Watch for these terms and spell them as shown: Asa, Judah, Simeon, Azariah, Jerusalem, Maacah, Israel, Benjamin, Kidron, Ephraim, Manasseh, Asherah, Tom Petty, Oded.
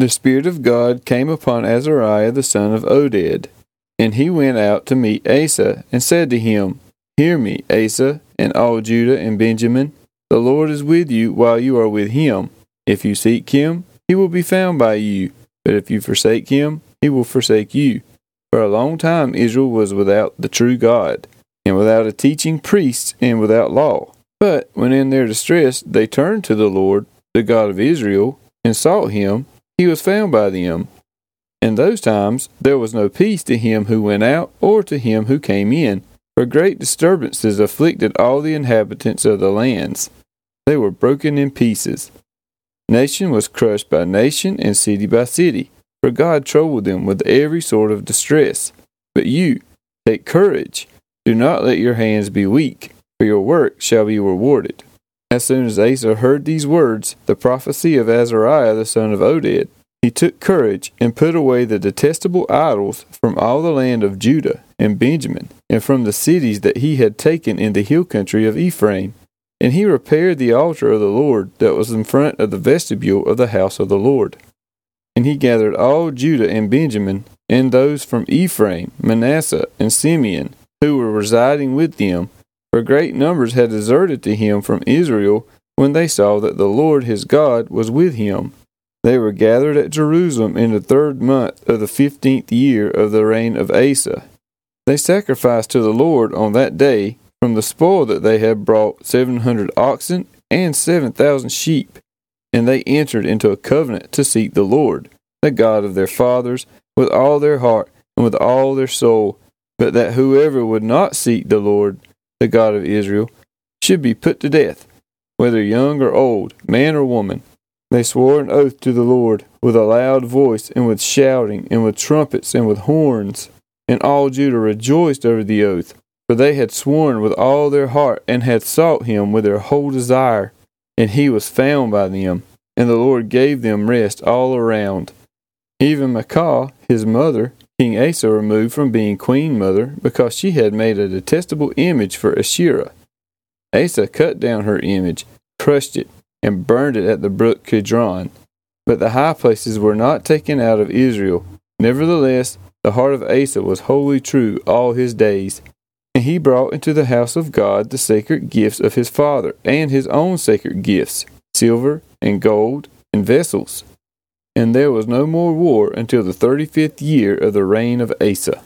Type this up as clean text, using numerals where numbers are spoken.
The Spirit of God came upon Azariah the son of Oded, and he went out to meet Asa, and said to him, Hear me, Asa, and all Judah and Benjamin. The Lord is with you while you are with him. If you seek him, he will be found by you. But if you forsake him, he will forsake you. For a long time Israel was without the true God, and without a teaching priest, and without law. But when in their distress they turned to the Lord, the God of Israel, and sought him, he was found by them. In those times there was no peace to him who went out, or to him who came in, for great disturbances afflicted all the inhabitants of the lands. They were broken in pieces. Nation was crushed by nation, and city by city, for God troubled them with every sort of distress. But you, take courage, do not let your hands be weak, for your work shall be rewarded. As soon as Asa heard these words, the prophecy of Azariah the son of Oded, he took courage and put away the detestable idols from all the land of Judah and Benjamin, and from the cities that he had taken in the hill country of Ephraim. And he repaired the altar of the Lord that was in front of the vestibule of the house of the Lord. And he gathered all Judah and Benjamin, and those from Ephraim, Manasseh, and Simeon, who were residing with them, for great numbers had deserted to him from Israel when they saw that the Lord his God was with him. They were gathered at Jerusalem in the 3rd month of the 15th year of the reign of Asa. They sacrificed to the Lord on that day from the spoil that they had brought 700 oxen and 7,000 sheep. And they entered into a covenant to seek the Lord, the God of their fathers, with all their heart and with all their soul, but that whoever would not seek the Lord, the God of Israel, should be put to death, whether young or old, man or woman. They swore an oath to the Lord with a loud voice, and with shouting, and with trumpets, and with horns. And all Judah rejoiced over the oath, for they had sworn with all their heart, and had sought him with their whole desire. And he was found by them, and the Lord gave them rest all around. Even Maacah, his mother, King Asa removed from being queen mother, because she had made a detestable image for Asherah. Asa cut down her image, crushed it, and burned it at the brook Kidron. But the high places were not taken out of Israel. Nevertheless, the heart of Asa was wholly true all his days. And he brought into the house of God the sacred gifts of his father, and his own sacred gifts, silver and gold and vessels. And there was no more war until the 35th year of the reign of Asa.